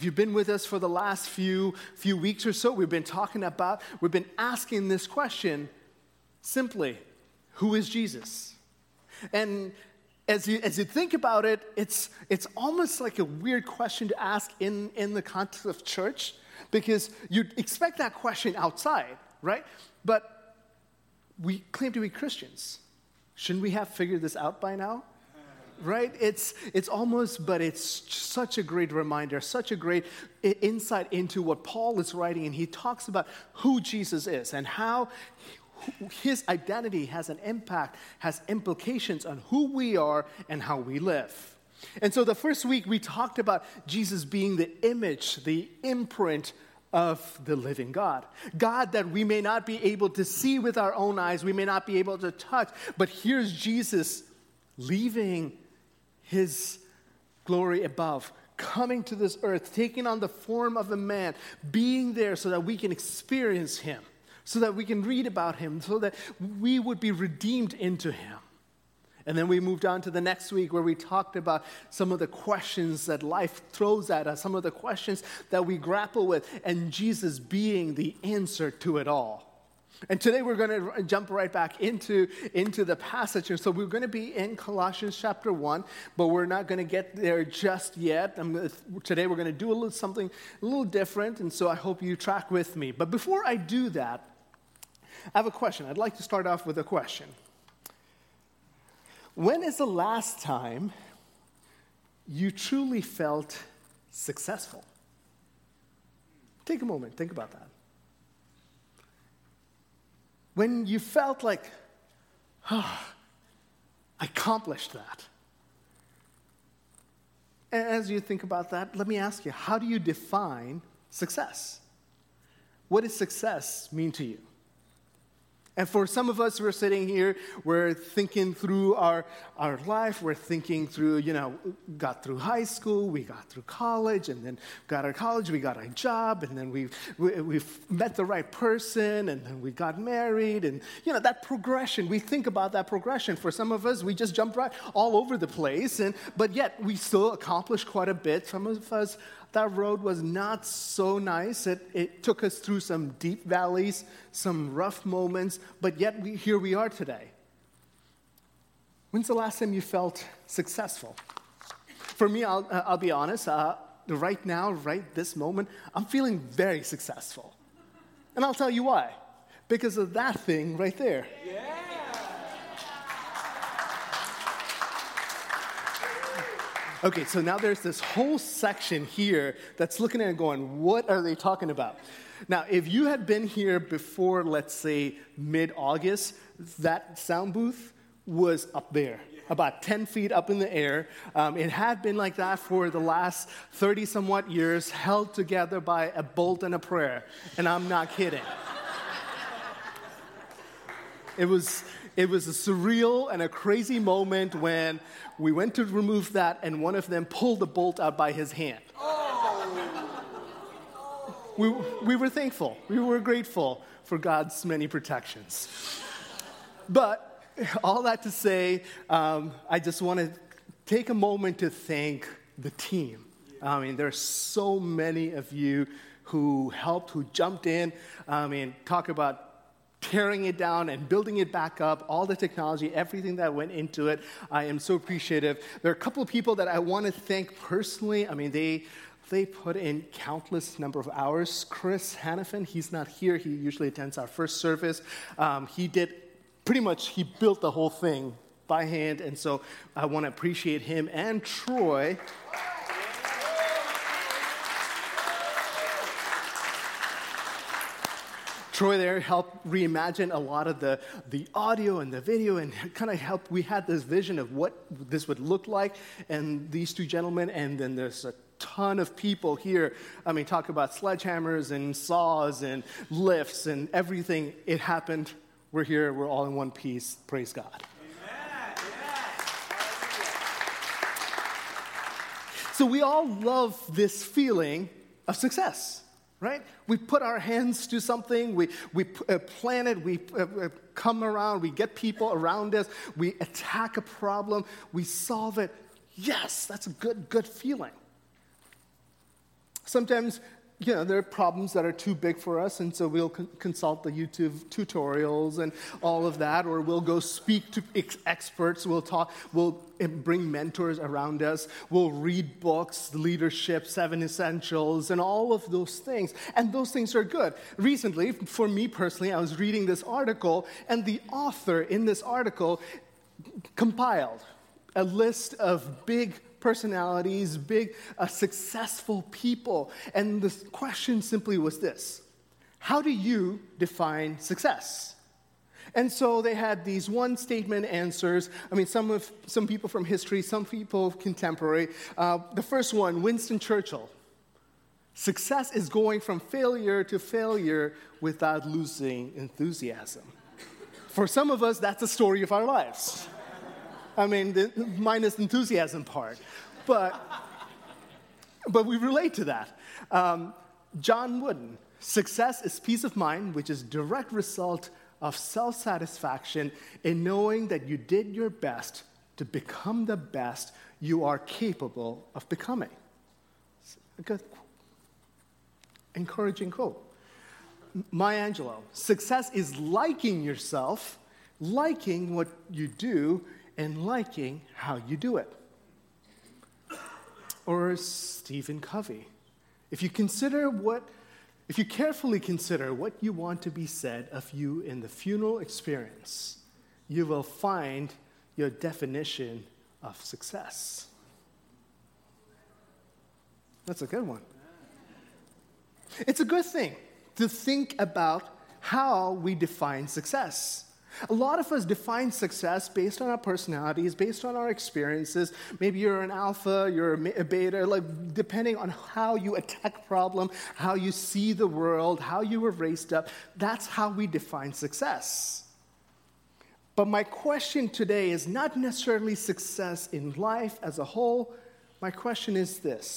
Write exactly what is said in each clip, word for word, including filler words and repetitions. If you've been with us for the last few, few weeks or so, we've been talking about, we've been asking this question simply, who is Jesus? And as you as you think about it, it's it's almost like a weird question to ask in, in the context of church, because you'd expect that question outside, right? But we claim to be Christians. Shouldn't we have figured this out by now? Right? It's it's almost, but it's such a great reminder, such a great insight into what Paul is writing, and he talks about who Jesus is and how his identity has an impact, has implications on who we are and how we live. And so the first week we talked about Jesus being the image, the imprint of the living God. God that we may not be able to see with our own eyes, we may not be able to touch, but here's Jesus leaving his glory above, coming to this earth, taking on the form of a man, being there so that we can experience him, so that we can read about him, so that we would be redeemed into him. And then we moved on to the next week where we talked about some of the questions that life throws at us, some of the questions that we grapple with, and Jesus being the answer to it all. And today we're going to jump right back into, into the passage. And so we're going to be in Colossians chapter one, but we're not going to get there just yet. I'm going to, today we're going to do a little something a little different, and so I hope you track with me. But before I do that, I have a question. I'd like to start off with a question. When is the last time you truly felt successful? Take a moment. Think about that. When you felt like, oh, I accomplished that. And as you think about that, let me ask you, how do you define success? What does success mean to you? And for some of us, we're sitting here, we're thinking through our, our life, we're thinking through, you know, got through high school, we got through college, and then got our college, we got our job, and then we've, we, we've met the right person, and then we got married, and, you know, that progression, we think about that progression. For some of us, we just jump right all over the place, and but yet we still accomplished quite a bit. Some of us, that road was not so nice. It, it took us through some deep valleys, some rough moments, but yet we, here we are today. When's the last time you felt successful? For me, I'll, I'll be honest, uh, right now, right this moment, I'm feeling very successful. And I'll tell you why. Because of that thing right there. Yeah. Okay, so now there's this whole section here that's looking at it going, what are they talking about? Now, if you had been here before, let's say, mid-August, that sound booth was up there, about ten feet up in the air. Um, it had been like that for the last thirty-somewhat years, held together by a bolt and a prayer, and I'm not kidding. It was... It was a surreal and a crazy moment when we went to remove that, and one of them pulled the bolt out by his hand. Oh. We, we were thankful. We were grateful for God's many protections. But all that to say, um, I just want to take a moment to thank the team. I mean, there are so many of you who helped, who jumped in. I mean, talk about tearing it down and building it back up, all the technology, everything that went into it. I am so appreciative. There are a couple of people that I want to thank personally. I mean, they they put in countless number of hours. Chris Hannafin, he's not here. He usually attends our first service. Um, he did pretty much, he built the whole thing by hand, and so I want to appreciate him and Troy. Troy there helped reimagine a lot of the, the audio and the video, and kind of helped. We had this vision of what this would look like, and these two gentlemen, and then there's a ton of people here. I mean, talk about sledgehammers and saws and lifts and everything. It happened. We're here. We're all in one piece. Praise God. Amen. So we all love this feeling of success. Right? We put our hands to something, we, we uh, plan it, we uh, come around, we get people around us, we attack a problem, we solve it. Yes, that's a good, good feeling. Sometimes, you know, there are problems that are too big for us, and so we'll con- consult the YouTube tutorials and all of that, or we'll go speak to ex- experts, we'll talk, we'll bring mentors around us, we'll read books, leadership, seven essentials, and all of those things, and those things are good. Recently, for me personally, I was reading this article, and the author in this article compiled a list of big personalities, big, uh, successful people. And the question simply was this: how do you define success? And so they had these one statement answers. I mean, some of some people from history, some people contemporary. Uh, the first one, Winston Churchill: success is going from failure to failure without losing enthusiasm. For some of us, that's the story of our lives. I mean, the minus enthusiasm part, but but we relate to that. Um, John Wooden: success is peace of mind, which is direct result of self-satisfaction in knowing that you did your best to become the best you are capable of becoming. It's a good, encouraging quote. Maya Angelou: success is liking yourself, liking what you do, and liking how you do it. Or Stephen Covey: if you consider what, if you carefully consider what you want to be said of you in the funeral experience, you will find your definition of success. That's a good one. It's a good thing to think about how we define success. A lot of us define success based on our personalities, based on our experiences. Maybe you're an alpha, you're a beta, like depending on how you attack problem, how you see the world, how you were raised up. That's how we define success. But my question today is not necessarily success in life as a whole. My question is this: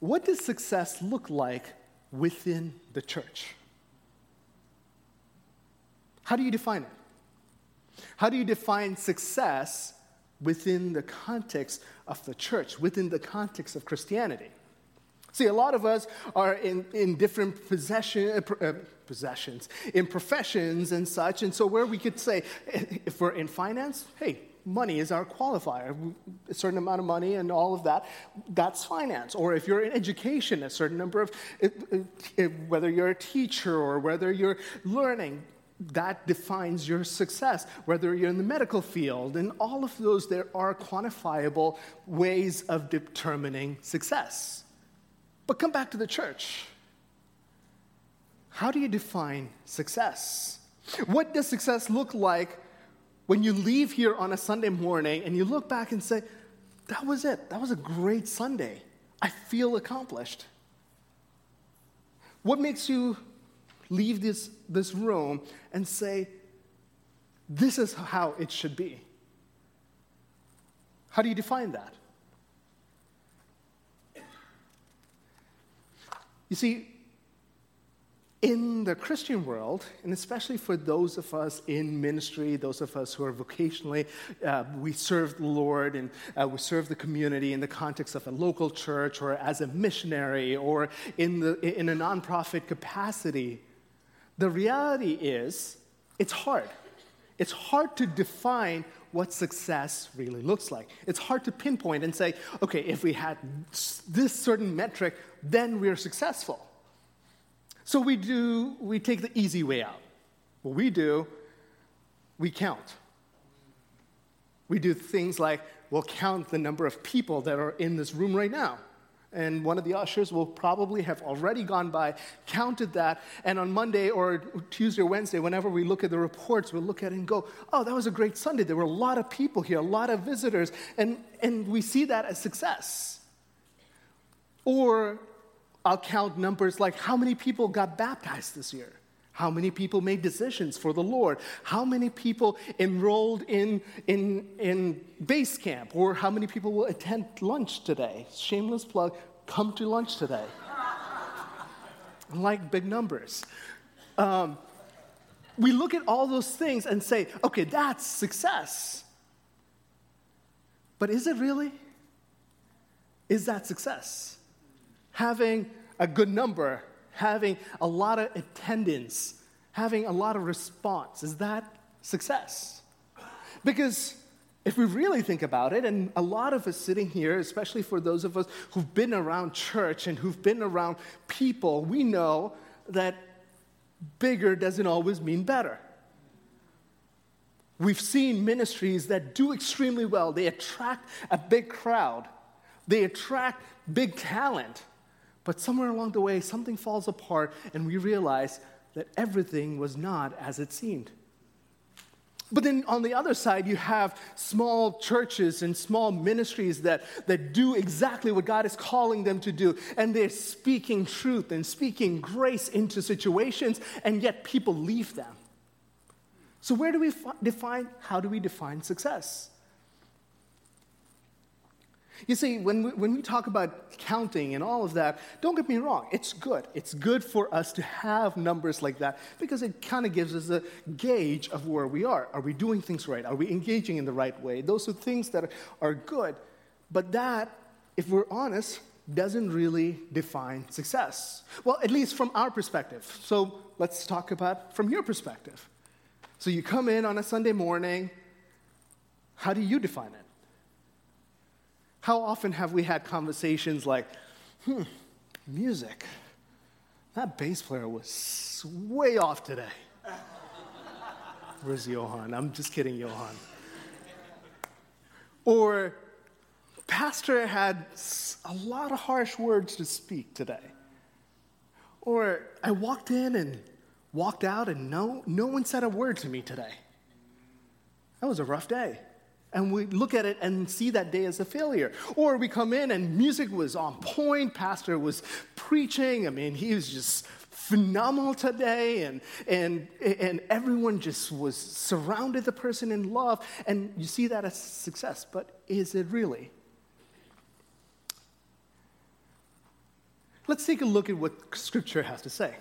what does success look like within the church? How do you define it? How do you define success within the context of the church, within the context of Christianity? See, a lot of us are in, in different possession, uh, possessions, in professions and such, and so where we could say, if we're in finance, hey, money is our qualifier, a certain amount of money and all of that, that's finance. Or if you're in education, a certain number of, whether you're a teacher or whether you're learning, that defines your success, whether you're in the medical field. And all of those, there are quantifiable ways of determining success. But come back to the church. How do you define success? What does success look like when you leave here on a Sunday morning and you look back and say, that was it, that was a great Sunday, I feel accomplished? What makes you leave this, this room and say, this is how it should be? How do you define that? You see, in the Christian world, and especially for those of us in ministry, those of us who are vocationally, uh, we serve the Lord and uh, we serve the community in the context of a local church or as a missionary or in, the, in a nonprofit capacity, the reality is, it's hard. It's hard to define what success really looks like. It's hard to pinpoint and say, okay, if we had this certain metric, then we're successful. So we do, we take the easy way out. What we do, we count. We do things like, we'll count the number of people that are in this room right now. And one of the ushers will probably have already gone by, counted that, and on Monday or Tuesday or Wednesday, whenever we look at the reports, we'll look at it and go, oh, that was a great Sunday. There were a lot of people here, a lot of visitors, and, and we see that as success. Or I'll count numbers like how many people got baptized this year, how many people made decisions for the Lord, how many people enrolled in, in, in base camp, or how many people will attend lunch today. Shameless plug, come to lunch today. I like big numbers. Um, we look at all those things and say, okay, that's success. But is it really? Is that success? having a good number, having a lot of attendance, having a lot of response, is that success? Because if we really think about it, and a lot of us sitting here, especially for those of us who've been around church and who've been around people, we know that bigger doesn't always mean better. We've seen ministries that do extremely well. They attract a big crowd. They attract big talent. But somewhere along the way, something falls apart, and we realize that everything was not as it seemed. But then on the other side, you have small churches and small ministries that, that do exactly what God is calling them to do. And they're speaking truth and speaking grace into situations, and yet people leave them. So where do we fi- define, how do we define success? You see, when we, when we talk about counting and all of that, don't get me wrong, it's good. It's good for us to have numbers like that because it kind of gives us a gauge of where we are. Are we doing things right? Are we engaging in the right way? Those are things that are good. But that, if we're honest, doesn't really define success. Well, at least from our perspective. So let's talk about from your perspective. So you come in on a Sunday morning. How do you define it? How often have we had conversations like, hmm, music, that bass player was way off today. Where's Johan? I'm just kidding, Johan. Or, pastor had a lot of harsh words to speak today. Or, I walked in and walked out and no, no one said a word to me today. That was a rough day. And we look at it and see that day as a failure. Or we come in and music was on point, pastor was preaching, I mean, he was just phenomenal today, and and and everyone just was surrounded the person in love, and you see that as success, but is it really? Let's take a look at what Scripture has to say.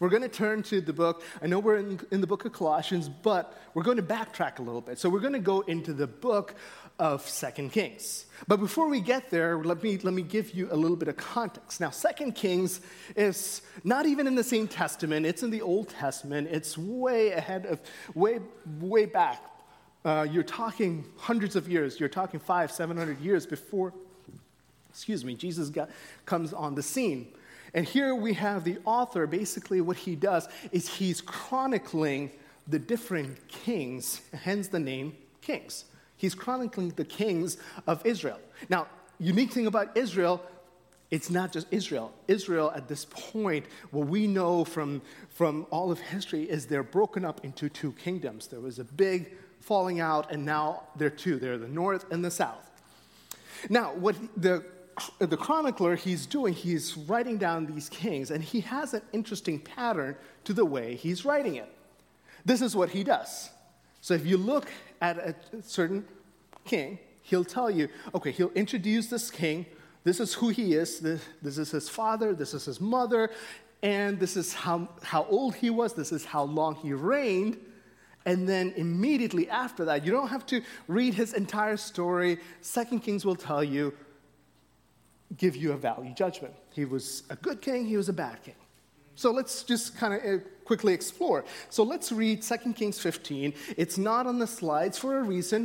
We're going to turn to the book. I know we're in, in the book of Colossians, but we're going to backtrack a little bit. So we're going to go into the book of Second Kings. But before we get there, let me let me give you a little bit of context. Now, Second Kings is not even in the same testament. It's in the Old Testament. It's way ahead of, way, way back. Uh, you're talking hundreds of years. You're talking five, seven hundred years before, excuse me, Jesus got, comes on the scene. And here we have the author, basically what he does is he's chronicling the different kings, hence the name Kings. He's chronicling the kings of Israel. Now, unique thing about Israel, it's not just Israel. Israel at this point, what we know from, from all of history is they're broken up into two kingdoms. There was a big falling out, and now there are two. They're the north and the south. Now, what the The chronicler, he's doing, he's writing down these kings, and he has an interesting pattern to the way he's writing it. This is what he does. So if you look at a certain king, he'll tell you, okay, he'll introduce this king, this is who he is, this, this is his father, this is his mother, and this is how, how old he was, this is how long he reigned. And then immediately after that, you don't have to read his entire story. Second Kings will tell you, give you a value judgment. He was a good king, he was a bad king. So let's just kind of quickly explore. So let's read Second Kings fifteen. It's not on the slides for a reason.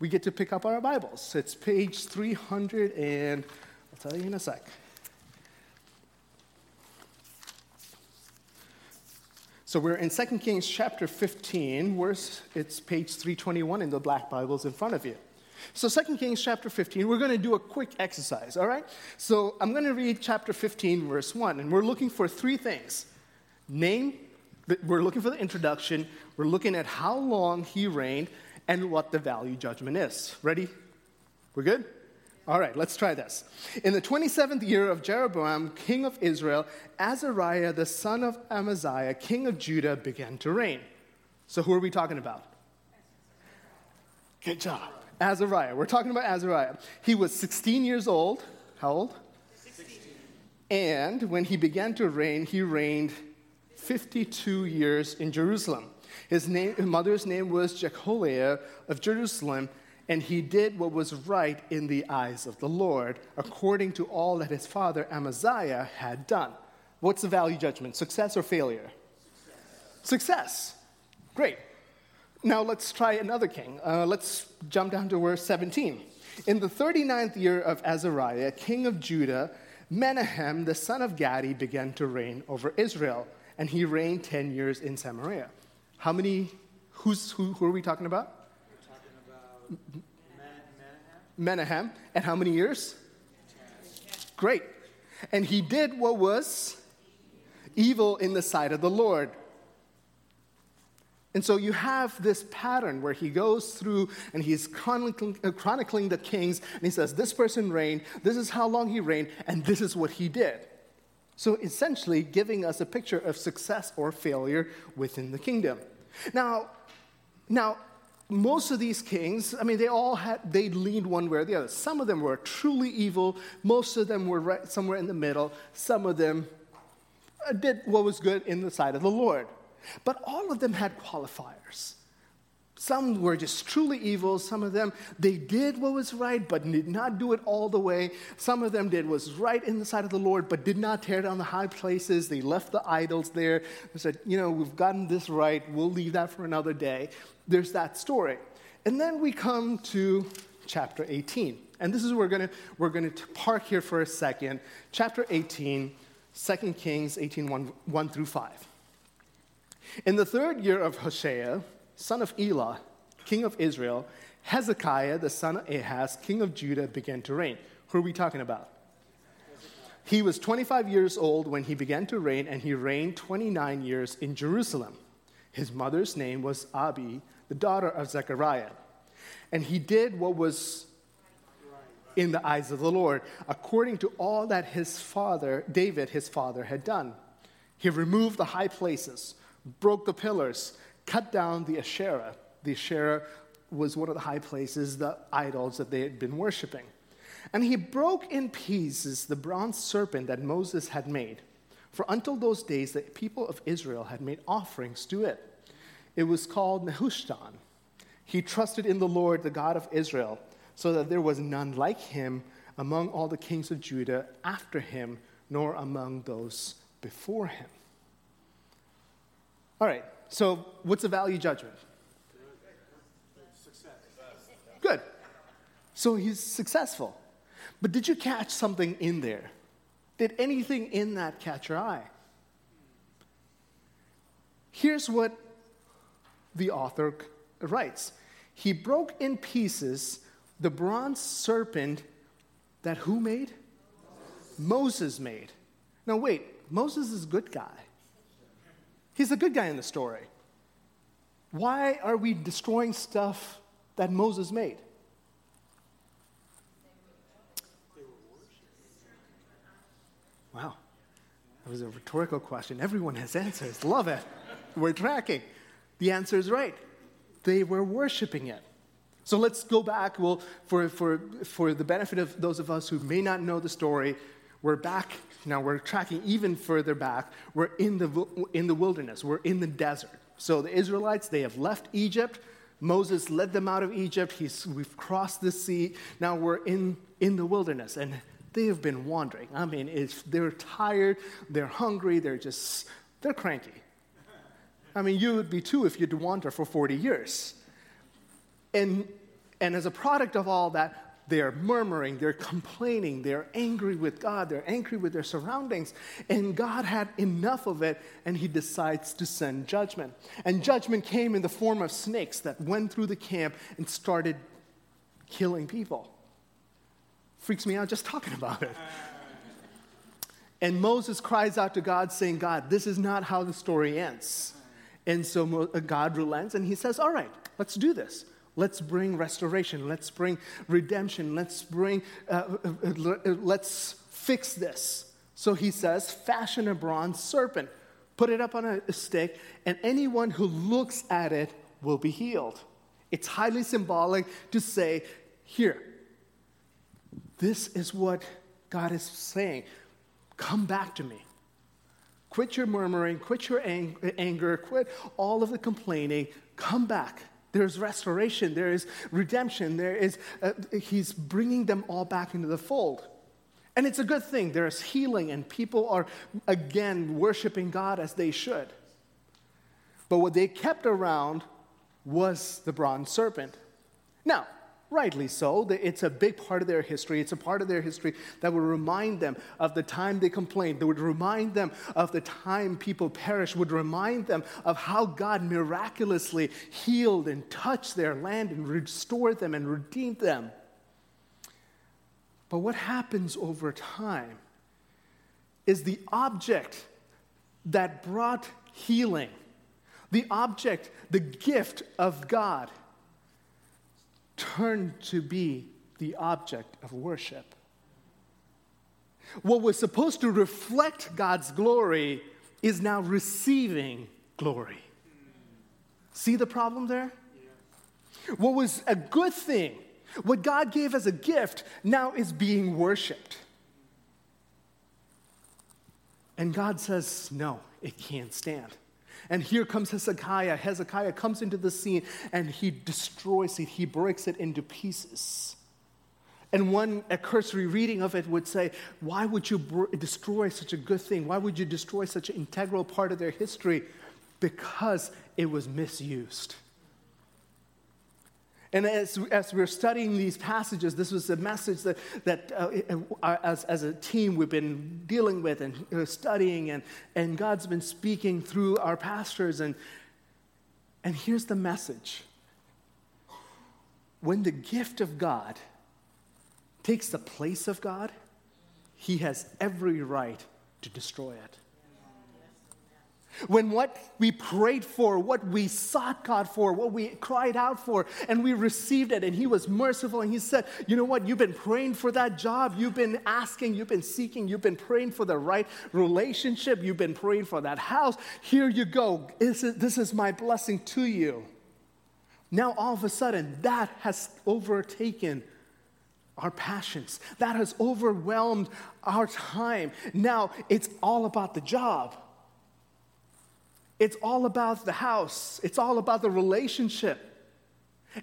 We get to pick up our Bibles. It's page three hundred, and I'll tell you in a sec. So we're in Second Kings chapter fifteen, verse, it's page three twenty-one in the black Bibles in front of you. So Second Kings chapter fifteen, we're going to do a quick exercise, all right? So I'm going to read chapter fifteen, verse one, and we're looking for three things. Name, we're looking for the introduction, we're looking at how long he reigned, and what the value judgment is. Ready? We're good? All right, let's try this. In the twenty-seventh year of Jeroboam, king of Israel, Azariah, the son of Amaziah, king of Judah, began to reign. So who are we talking about? Good job. Azariah. We're talking about Azariah. He was sixteen years old. How old? sixteen. And when he began to reign, he reigned fifty-two years in Jerusalem. His name, his mother's name was Jecholiah of Jerusalem, And he did what was right in the eyes of the Lord, according to all that his father Amaziah had done. What's the value judgment? Success or failure? Success. Success. Great. Now let's try another king. Uh, let's jump down to verse seventeen. In the thirty-ninth year of Azariah, king of Judah, Menahem, the son of Gadi, began to reign over Israel, and he reigned ten years in Samaria. How many, who's, who, who are we talking about? Menahem. And how many years? Great. And he did what was evil in the sight of the Lord. And so you have this pattern where he goes through and he's chronicling, uh, chronicling the kings, and he says, this person reigned, this is how long he reigned, and this is what he did. So essentially giving us a picture of success or failure within the kingdom. Now, now, most of these kings, I mean, they all had, they leaned one way or the other. Some of them were truly evil. Most of them were right somewhere in the middle. Some of them did what was good in the sight of the Lord. But all of them had qualifiers. Some were just truly evil. Some of them, they did what was right, but did not do it all the way. Some of them did what was right in the sight of the Lord, but did not tear down the high places. They left the idols there. They said, you know, we've gotten this right. We'll leave that for another day. There's that story. And then we come to chapter eighteen. And this is where we're going to we're going to park here for a second. Chapter eighteen, Second Kings eighteen, one through five. In the third year of Hoshea, son of Elah, king of Israel, Hezekiah, the son of Ahaz, king of Judah, began to reign. Who are we talking about? He was twenty-five years old when he began to reign, and he reigned twenty-nine years in Jerusalem. His mother's name was Abi, the daughter of Zechariah. And he did what was in the eyes of the Lord, according to all that his father, David, his father, had done. He removed the high places, broke the pillars, cut down the Asherah. The Asherah was one of the high places, the idols that they had been worshiping. And he broke in pieces the bronze serpent that Moses had made. For until those days, the people of Israel had made offerings to it. It was called Nehushtan. He trusted in the Lord, the God of Israel, so that there was none like him among all the kings of Judah after him, nor among those before him. All right. So what's the value judgment? Success. Good. So he's successful. But did you catch something in there? Did anything in that catch your eye? Here's what the author writes. He broke in pieces the bronze serpent that who made? Moses, Moses made. Now wait, Moses is a good guy. He's a good guy in the story. Why are we destroying stuff that Moses made? Wow. That was a rhetorical question. Everyone has answers. Love it. We're tracking. The answer is right. They were worshiping it. So let's go back. Well, for, for, for the benefit of those of us who may not know the story, we're back. Now we're tracking even further back. We're in the in the wilderness. We're in the desert. So the Israelites, they have left Egypt. Moses led them out of Egypt. He's, we've crossed the sea. Now we're in, in the wilderness, and they have been wandering. I mean, it's, they're tired. They're hungry. They're just, they're cranky. I mean, you would be too if you'd wander for forty years. And and as a product of all that, they're murmuring, they're complaining, they're angry with God, they're angry with their surroundings. And God had enough of it, and he decides to send judgment. And judgment came in the form of snakes that went through the camp and started killing people. Freaks me out just talking about it. And Moses cries out to God saying, God, this is not how the story ends. And so God relents, and he says, all right, let's do this. Let's bring restoration. Let's bring redemption. Let's bring, uh, let's fix this. So he says, fashion a bronze serpent, put it up on a stick, and anyone who looks at it will be healed. It's highly symbolic to say, here, this is what God is saying. Come back to me. Quit your murmuring, quit your ang- anger, quit all of the complaining. Come back. There's restoration, there is redemption, there is, uh, he's bringing them all back into the fold. And it's a good thing. There is healing, and people are, again, worshiping God as they should. But what they kept around was the bronze serpent. Now, rightly so, it's a big part of their history. It's a part of their history that would remind them of the time they complained, that would remind them of the time people perished, would remind them of how God miraculously healed and touched their land and restored them and redeemed them. But what happens over time is the object that brought healing, the object, the gift of God, turned to be the object of worship. What was supposed to reflect God's glory is now receiving glory. See the problem there? Yeah. What was a good thing, what God gave as a gift, now is being worshipped. And God says, no, it can't stand. And here comes Hezekiah. Hezekiah comes into the scene, and he destroys it. He breaks it into pieces. And one a cursory reading of it would say, why would you bro- destroy such a good thing? Why would you destroy such an integral part of their history? Because it was misused. And as, as we're studying these passages, this was a message that, that uh, as, as a team we've been dealing with and uh, studying, and, and God's been speaking through our pastors. And, and here's the message. When the gift of God takes the place of God, he has every right to destroy it. When what we prayed for, what we sought God for, what we cried out for, and we received it, and he was merciful, and he said, you know what, you've been praying for that job, you've been asking, you've been seeking, you've been praying for the right relationship, you've been praying for that house, here you go, this is, this is my blessing to you. Now all of a sudden, that has overtaken our passions. That has overwhelmed our time. Now it's all about the job. It's all about the house. It's all about the relationship.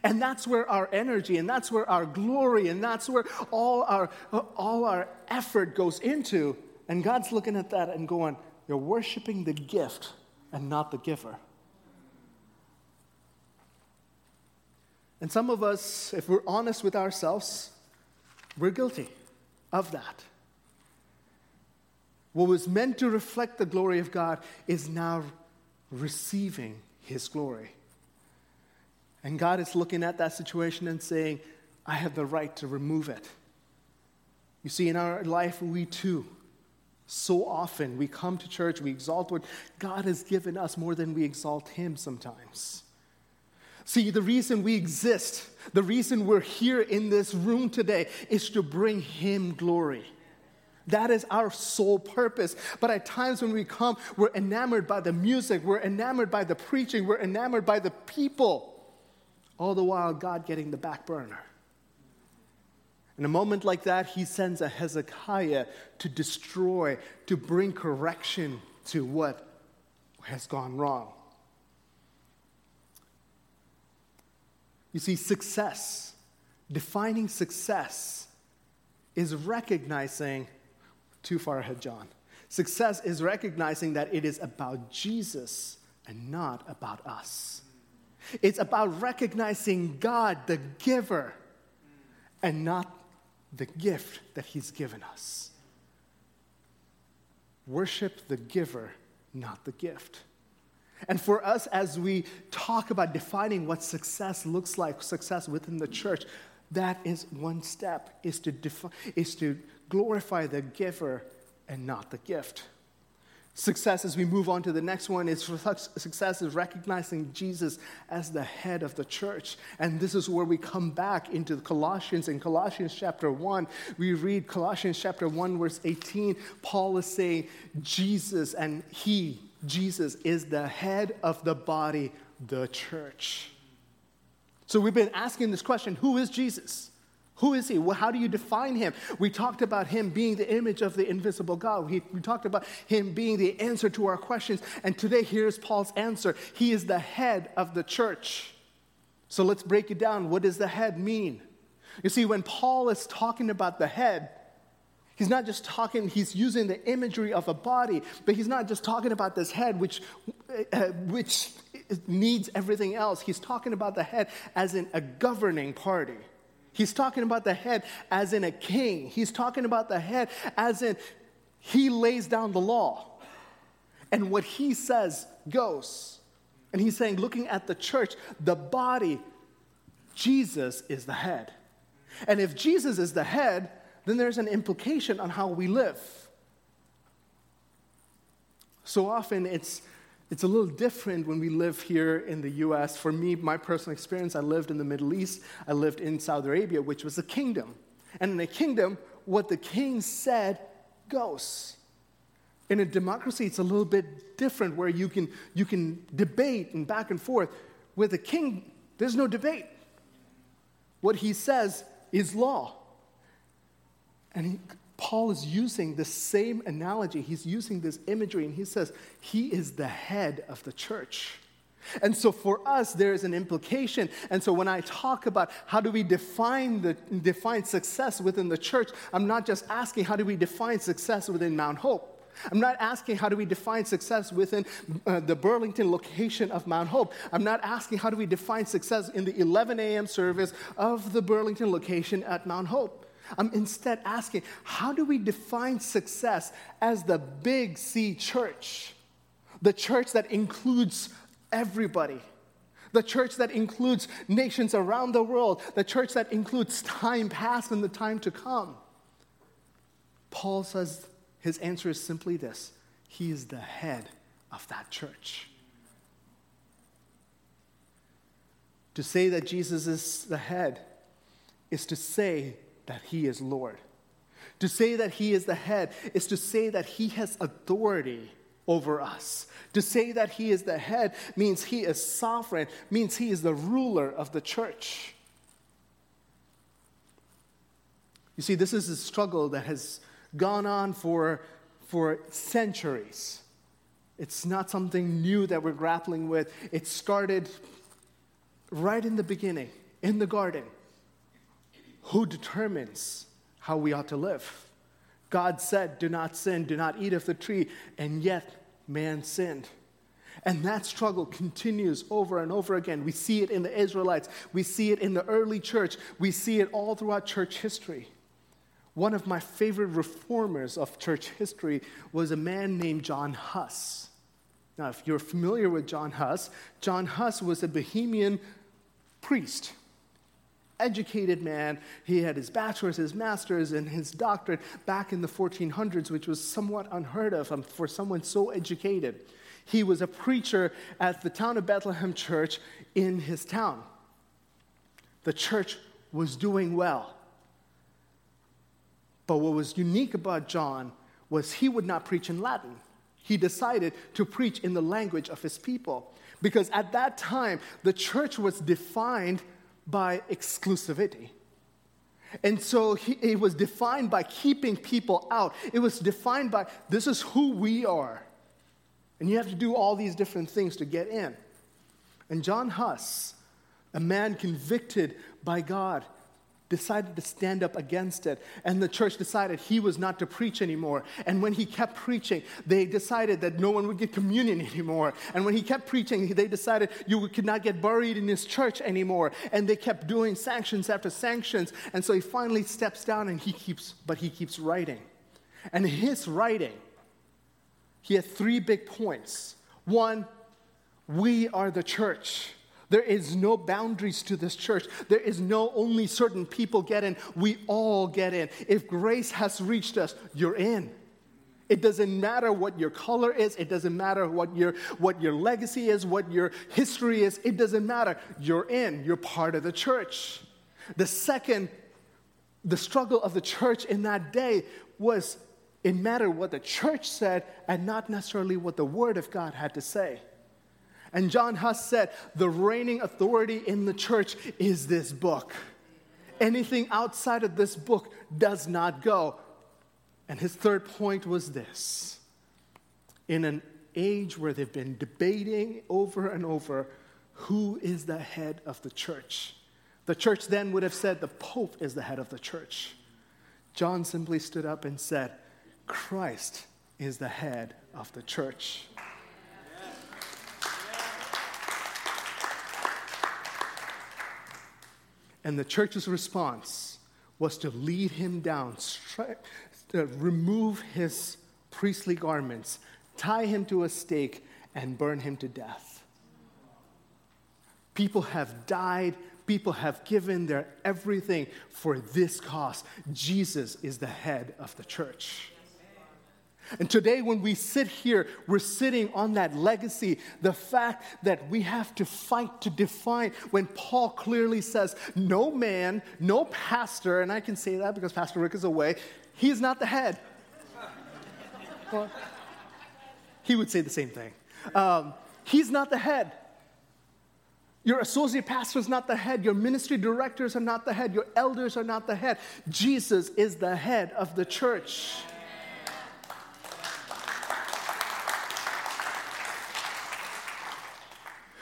And that's where our energy, and that's where our glory, and that's where all our all our effort goes into. And God's looking at that and going, you're worshiping the gift and not the giver. And some of us, if we're honest with ourselves, we're guilty of that. What was meant to reflect the glory of God is now receiving his glory. And God is looking at that situation and saying, I have the right to remove it. You see, in our life, we too, so often, we come to church, we exalt what God has given us more than we exalt him sometimes. See, the reason we exist, the reason we're here in this room today is to bring him glory. That is our sole purpose. But at times when we come, we're enamored by the music, we're enamored by the preaching, we're enamored by the people, all the while God getting the back burner. In a moment like that, he sends a Hezekiah to destroy, to bring correction to what has gone wrong. You see, success, defining success, is recognizing too far ahead, John. Success is recognizing that it is about Jesus and not about us. It's about recognizing God, the giver, and not the gift that he's given us. Worship the giver, not the gift. And for us, as we talk about defining what success looks like, success within the church, that is one step, is to defi- is to glorify the giver and not the gift. Success, as we move on to the next one, is success is recognizing Jesus as the head of the church. And this is where we come back into Colossians. In Colossians chapter one, we read Colossians chapter one, verse eighteen. Paul is saying, Jesus and he, Jesus, is the head of the body, the church. So we've been asking this question, who is Jesus? Who is he? Well, how do you define him? We talked about him being the image of the invisible God. We, we talked about him being the answer to our questions. And today, here's Paul's answer. He is the head of the church. So let's break it down. What does the head mean? You see, when Paul is talking about the head, he's not just talking, he's using the imagery of a body, but he's not just talking about this head, which uh, which needs everything else. He's talking about the head as in a governing party. He's talking about the head as in a king. He's talking about the head as in he lays down the law. And what he says goes. And he's saying, looking at the church, the body, Jesus is the head. And if Jesus is the head, then there's an implication on how we live. So often it's it's a little different when we live here in the U S. For me, my personal experience, I lived in the Middle East. I lived in Saudi Arabia, which was a kingdom. And in a kingdom, what the king said goes. In a democracy, it's a little bit different where you can you can debate and back and forth. With a king, there's no debate. What he says is law. And he, Paul is using the same analogy. He's using this imagery, and he says he is the head of the church. And so for us, there is an implication. And so when I talk about how do we define the define success within the church, I'm not just asking how do we define success within Mount Hope. I'm not asking how do we define success within uh, the Burlington location of Mount Hope. I'm not asking how do we define success in the eleven a.m. service of the Burlington location at Mount Hope. I'm instead asking, how do we define success as the Big C church? The church that includes everybody. The church that includes nations around the world. The church that includes time past and the time to come. Paul says his answer is simply this. He is the head of that church. To say that Jesus is the head is to say that he is Lord. To say that he is the head is to say that he has authority over us. To say that he is the head means he is sovereign, means he is the ruler of the church. You see, this is a struggle that has gone on for, for centuries. It's not something new that we're grappling with. It started right in the beginning, in the garden. Who determines how we ought to live? God said, do not sin, do not eat of the tree, and yet man sinned. And that struggle continues over and over again. We see it in the Israelites. We see it in the early church. We see it all throughout church history. One of my favorite reformers of church history was a man named John Huss. Now, if you're familiar with John Huss, John Huss was a Bohemian priest. Educated man. He had his bachelor's, his master's, and his doctorate back in the fourteen hundreds, which was somewhat unheard of for someone so educated. He was a preacher at the town of Bethlehem Church in his town. The church was doing well. But what was unique about John was he would not preach in Latin. He decided to preach in the language of his people. Because at that time, the church was defined by exclusivity. And so he, it was defined by keeping people out. It was defined by, this is who we are. And you have to do all these different things to get in. And John Huss, a man convicted by God, decided to stand up against it. And the church decided he was not to preach anymore. And when he kept preaching, they decided that no one would get communion anymore. And when he kept preaching, they decided you could not get buried in his church anymore. And they kept doing sanctions after sanctions. And so he finally steps down and he keeps, but he keeps writing. And his writing, he had three big points. One, we are the church. There is no boundaries to this church. There is no only certain people get in. We all get in. If grace has reached us, you're in. It doesn't matter what your color is. It doesn't matter what your, what your legacy is, what your history is. It doesn't matter. You're in. You're part of the church. The second, the struggle of the church in that day was it mattered what the church said and not necessarily what the Word of God had to say. And John Huss said, the reigning authority in the church is this book. Anything outside of this book does not go. And his third point was this. In an age where they've been debating over and over who is the head of the church? The church then would have said the Pope is the head of the church. John simply stood up and said, Christ is the head of the church. Yes. And the church's response was to lead him down, stri- to remove his priestly garments, tie him to a stake, and burn him to death. People have died. People have given their everything for this cause. Jesus is the head of the church. And today when we sit here, we're sitting on that legacy, the fact that we have to fight to define when Paul clearly says, no man, no pastor, and I can say that because Pastor Rick is away, he's not the head. Well, he would say the same thing. Um, he's not the head. Your associate pastor is not the head. Your ministry directors are not the head. Your elders are not the head. Jesus is the head of the church.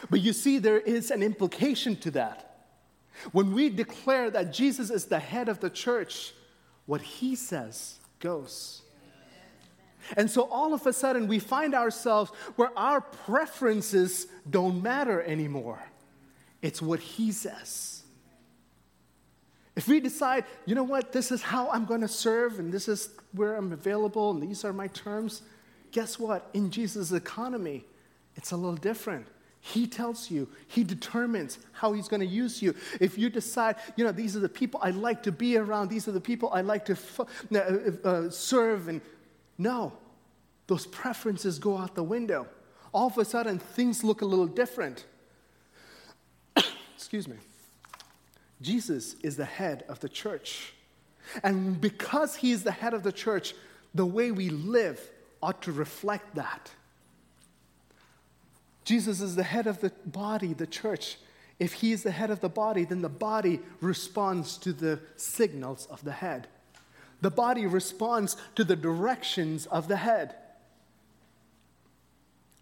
But you see, there is an implication to that. When we declare that Jesus is the head of the church, what he says goes. And so all of a sudden, we find ourselves where our preferences don't matter anymore. It's what he says. If we decide, you know what, this is how I'm going to serve, and this is where I'm available, and these are my terms, guess what? In Jesus' economy, it's a little different. He tells you. He determines how he's going to use you. If you decide, you know, these are the people I like to be around, these are the people I like to f- uh, uh, serve, and no, those preferences go out the window. All of a sudden, things look a little different. Excuse me. Jesus is the head of the church. And because he is the head of the church, the way we live ought to reflect that. Jesus is the head of the body, the church. If he is the head of the body, then the body responds to the signals of the head. The body responds to the directions of the head.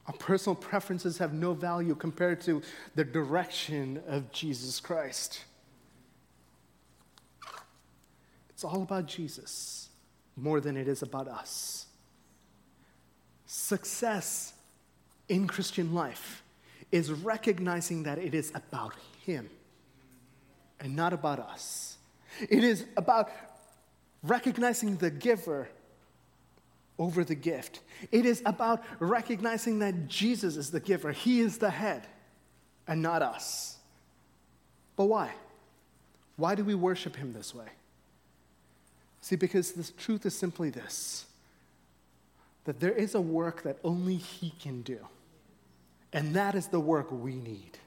Our personal preferences have no value compared to the direction of Jesus Christ. It's all about Jesus more than it is about us. Success in Christian life is recognizing that it is about him and not about us. It is about recognizing the giver over the gift. It is about recognizing that Jesus is the giver. He is the head and not us. But why? Why do we worship him this way? See, because the truth is simply this, that there is a work that only he can do. And that is the work we need.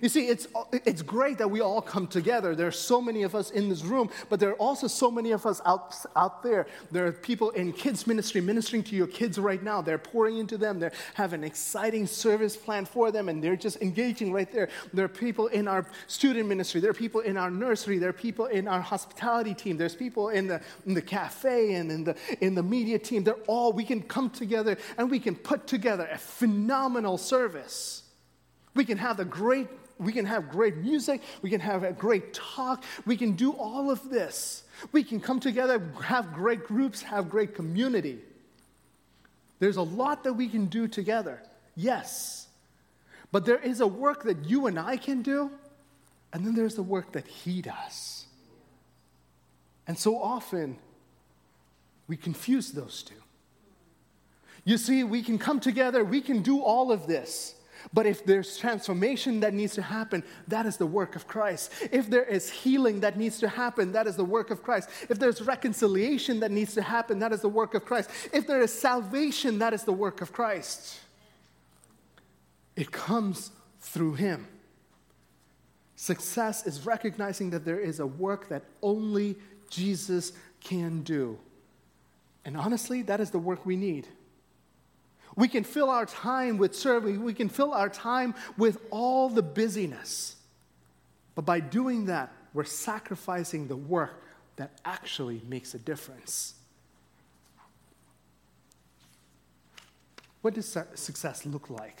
You see, it's it's great that we all come together. There are so many of us in this room, but there are also so many of us out, out there. There are people in kids' ministry ministering to your kids right now. They're pouring into them. They have an exciting service plan for them, and they're just engaging right there. There are people in our student ministry. There are people in our nursery. There are people in our hospitality team. There's people in the in the cafe and in the in the media team. They're all, we can come together, and we can put together a phenomenal service. We can have a great We can have great music. We can have a great talk. We can do all of this. We can come together, have great groups, have great community. There's a lot that we can do together, yes. But there is a work that you and I can do, and then there's the work that he does. And so often, we confuse those two. You see, we can come together, we can do all of this. But if there's transformation that needs to happen, that is the work of Christ. If there is healing that needs to happen, that is the work of Christ. If there's reconciliation that needs to happen, that is the work of Christ. If there is salvation, that is the work of Christ. It comes through him. Success is recognizing that there is a work that only Jesus can do. And honestly, that is the work we need. We can fill our time with serving. We can fill our time with all the busyness. But by doing that, we're sacrificing the work that actually makes a difference. What does success look like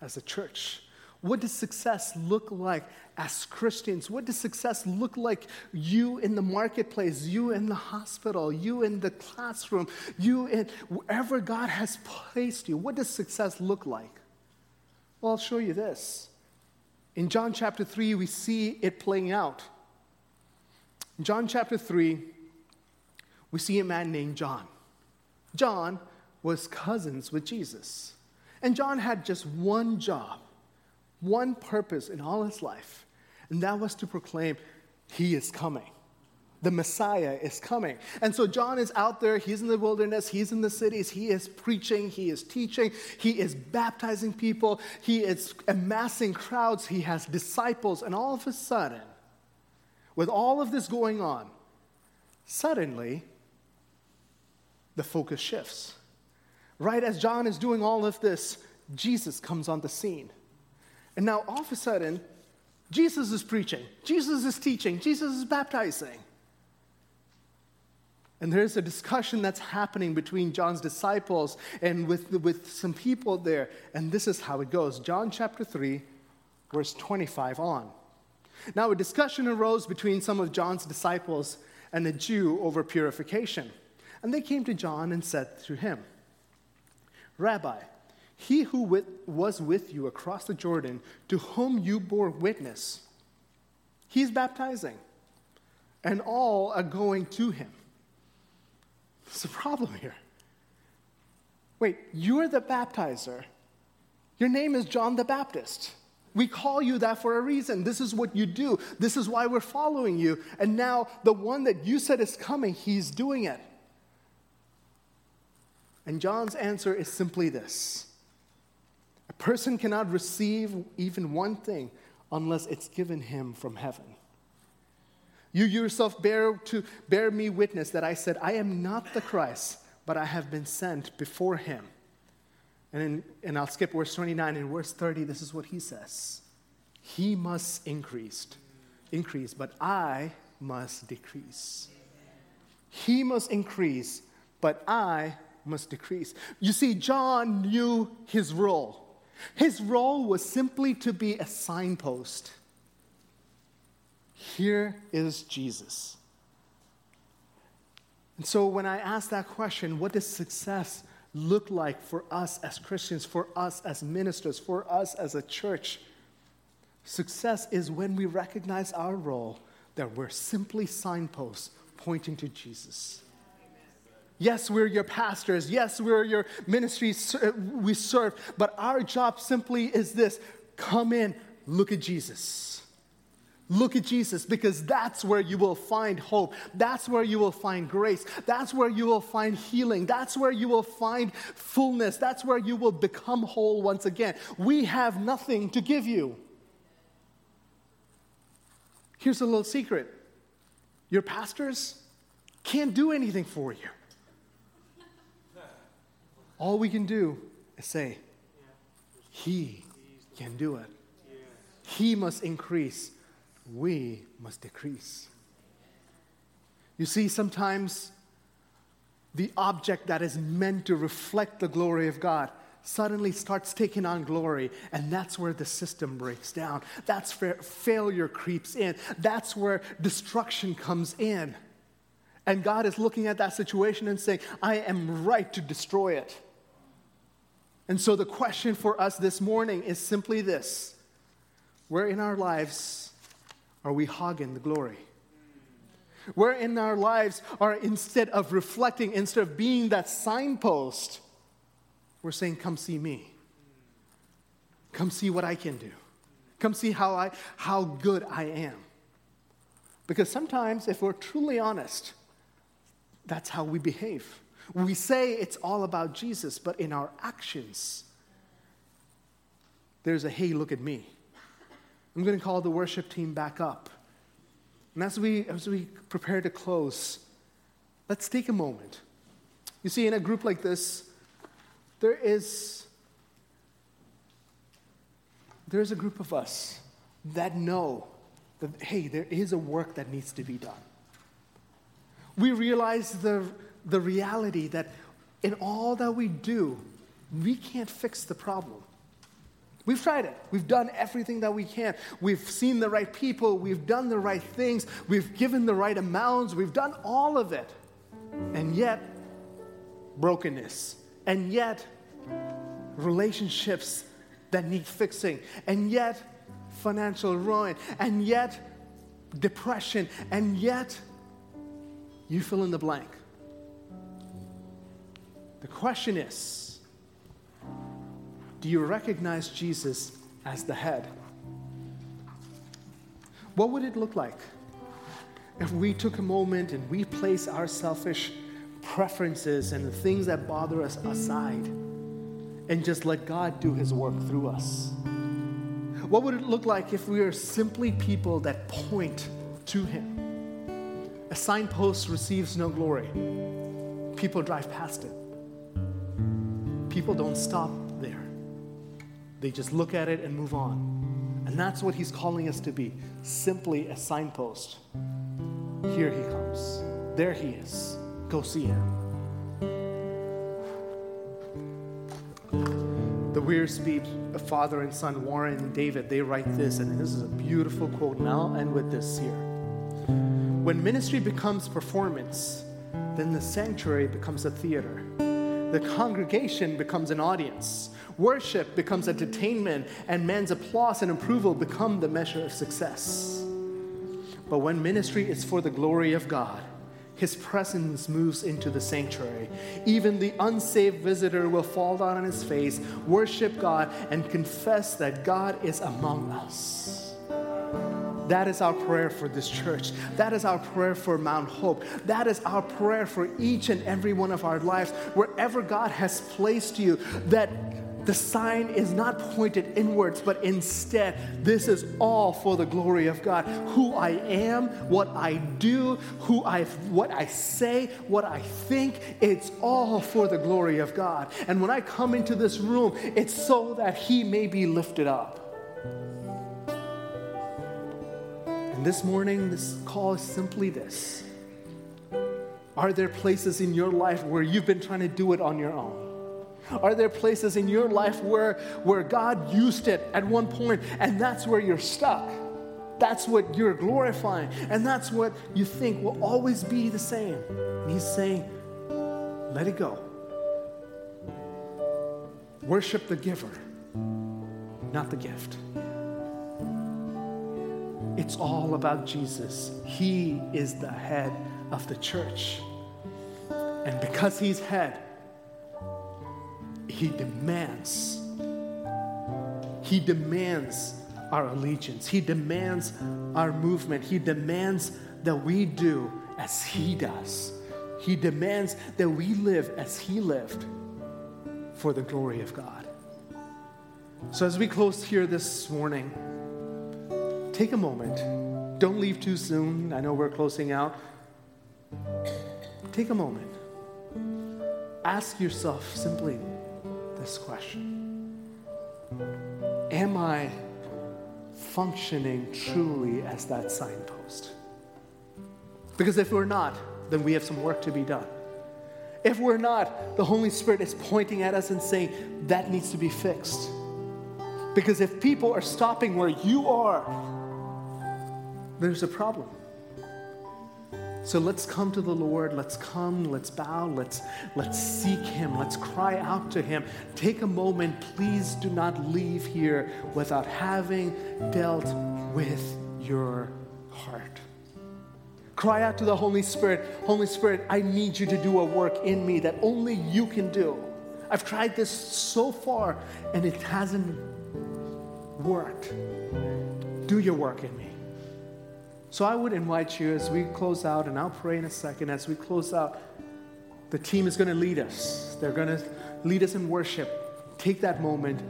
as a church? What does success look like as Christians? What does success look like you in the marketplace, you in the hospital, you in the classroom, you in wherever God has placed you? What does success look like? Well, I'll show you this. In John chapter three, we see it playing out. In John chapter three, we see a man named John. John was cousins with Jesus. And John had just one job, one purpose in all his life, and that was to proclaim, he is coming. The Messiah is coming. And so John is out there. He's in the wilderness. He's in the cities. He is preaching. He is teaching. He is baptizing people. He is amassing crowds. He has disciples. And all of a sudden, with all of this going on, suddenly, the focus shifts. Right as John is doing all of this, Jesus comes on the scene. And now all of a sudden, Jesus is preaching. Jesus is teaching. Jesus is baptizing. And there's a discussion that's happening between John's disciples and with, with some people there. And this is how it goes. John chapter three, verse twenty-five on. Now a discussion arose between some of John's disciples and a Jew over purification. And they came to John and said to him, Rabbi, he who with, was with you across the Jordan, to whom you bore witness, he's baptizing, and all are going to him. There's a problem here. Wait, you're the baptizer. Your name is John the Baptist. We call you that for a reason. This is what you do. This is why we're following you. And now the one that you said is coming, he's doing it. And John's answer is simply this. A person cannot receive even one thing unless it's given him from heaven. You yourself bear to bear me witness that I said, I am not the Christ, but I have been sent before him. And in, and I'll skip verse twenty-nine. In verse thirty, this is what he says. He must increase, increase, but I must decrease. He must increase, but I must decrease. You see, John knew his role. His role was simply to be a signpost. Here is Jesus. And so when I ask that question, what does success look like for us as Christians, for us as ministers, for us as a church? Success is when we recognize our role, that we're simply signposts pointing to Jesus. Yes, we're your pastors. Yes, we're your ministries we serve. But our job simply is this. Come in, look at Jesus. Look at Jesus, because that's where you will find hope. That's where you will find grace. That's where you will find healing. That's where you will find fullness. That's where you will become whole once again. We have nothing to give you. Here's a little secret. Your pastors can't do anything for you. All we can do is say, he can do it. He must increase. We must decrease. You see, sometimes the object that is meant to reflect the glory of God suddenly starts taking on glory, and that's where the system breaks down. That's where failure creeps in. That's where destruction comes in. And God is looking at that situation and saying, I am right to destroy it. And so the question for us this morning is simply this. Where in our lives are we hogging the glory? Where in our lives are, instead of reflecting, instead of being that signpost, we're saying, come see me. Come see what I can do. Come see how I, how good I am. Because sometimes, if we're truly honest, that's how we behave. We say it's all about Jesus, but in our actions, there's a, hey, look at me. I'm going to call the worship team back up. And as we as we prepare to close, let's take a moment. You see, in a group like this, there is, there is a group of us that know that, hey, there is a work that needs to be done. We realize the, the reality that in all that we do, we can't fix the problem. We've tried it. We've done everything that we can. We've seen the right people. We've done the right things. We've given the right amounts. We've done all of it. And yet, brokenness. And yet, relationships that need fixing. And yet, financial ruin. And yet, depression. And yet, you fill in the blank. The question is, do you recognize Jesus as the head? What would it look like if we took a moment and we place our selfish preferences and the things that bother us aside and just let God do his work through us? What would it look like if we are simply people that point to him? A signpost receives no glory. People drive past it. People don't stop there. They just look at it and move on. And that's what he's calling us to be, simply a signpost. Here he comes. There he is. Go see him. The weird speech of father and son, Warren and David, they write this, and this is a beautiful quote, and I'll end with this here. When ministry becomes performance, then the sanctuary becomes a theater. The congregation becomes an audience. Worship becomes entertainment, and man's applause and approval become the measure of success. But when ministry is for the glory of God, his presence moves into the sanctuary. Even the unsaved visitor will fall down on his face, worship God, and confess that God is among us. That is our prayer for this church. That is our prayer for Mount Hope. That is our prayer for each and every one of our lives. Wherever God has placed you, that the sign is not pointed inwards, but instead, this is all for the glory of God. Who I am, what I do, who I, what I say, what I think, it's all for the glory of God. And when I come into this room, it's so that he may be lifted up. This morning, this call is simply this. Are there places in your life where you've been trying to do it on your own? Are there places in your life where, where God used it at one point, and that's where you're stuck? That's what you're glorifying, and that's what you think will always be the same. And he's saying, let it go. Worship the giver, not the gift. It's all about Jesus. He is the head of the church. And because he's head, he demands, he demands our allegiance. He demands our movement. He demands that we do as he does. He demands that we live as he lived for the glory of God. So as we close here this morning, take a moment. Don't leave too soon. I know we're closing out. Take a moment. Ask yourself simply this question. Am I functioning truly as that signpost? Because if we're not, then we have some work to be done. If we're not, the Holy Spirit is pointing at us and saying, that needs to be fixed. Because if people are stopping where you are, there's a problem. So let's come to the Lord. Let's come, let's bow, let's let's seek him, let's cry out to him. Take a moment. Please do not leave here without having dealt with your heart. Cry out to the Holy Spirit. Holy Spirit, I need you to do a work in me that only you can do. I've tried this so far and it hasn't worked. Do your work in me. So I would invite you as we close out, and I'll pray in a second, as we close out, the team is going to lead us. They're going to lead us in worship. Take that moment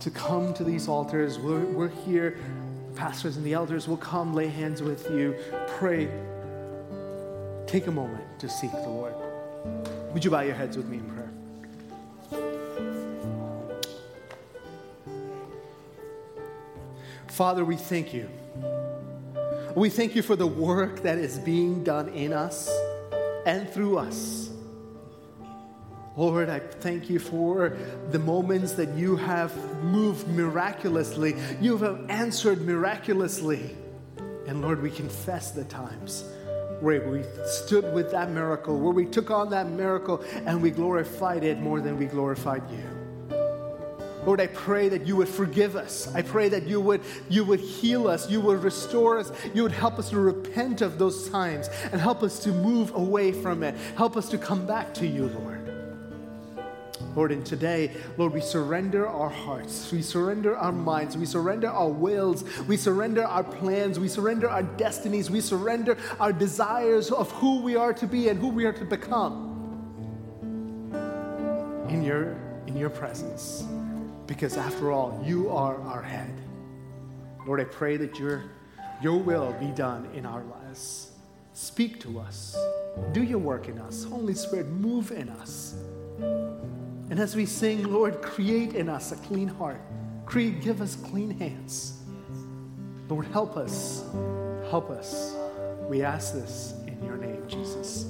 to come to these altars. We're, we're here. Pastors and the elders will come, lay hands with you, pray. Take a moment to seek the Lord. Would you bow your heads with me in prayer? Father, we thank you. We thank you for the work that is being done in us and through us. Lord, I thank you for the moments that you have moved miraculously. You have answered miraculously. And Lord, we confess the times where we stood with that miracle, where we took on that miracle and we glorified it more than we glorified you. Lord, I pray that you would forgive us. I pray that you would, you would heal us. You would restore us. You would help us to repent of those times and help us to move away from it. Help us to come back to you, Lord. Lord, and today, Lord, we surrender our hearts, we surrender our minds, we surrender our wills, we surrender our plans, we surrender our destinies, we surrender our desires of who we are to be and who we are to become in your, in your presence. Because after all, you are our head. Lord, I pray that your, your will be done in our lives. Speak to us. Do your work in us. Holy Spirit, move in us. And as we sing, Lord, create in us a clean heart. Create, give us clean hands. Lord, help us. Help us. We ask this in your name, Jesus.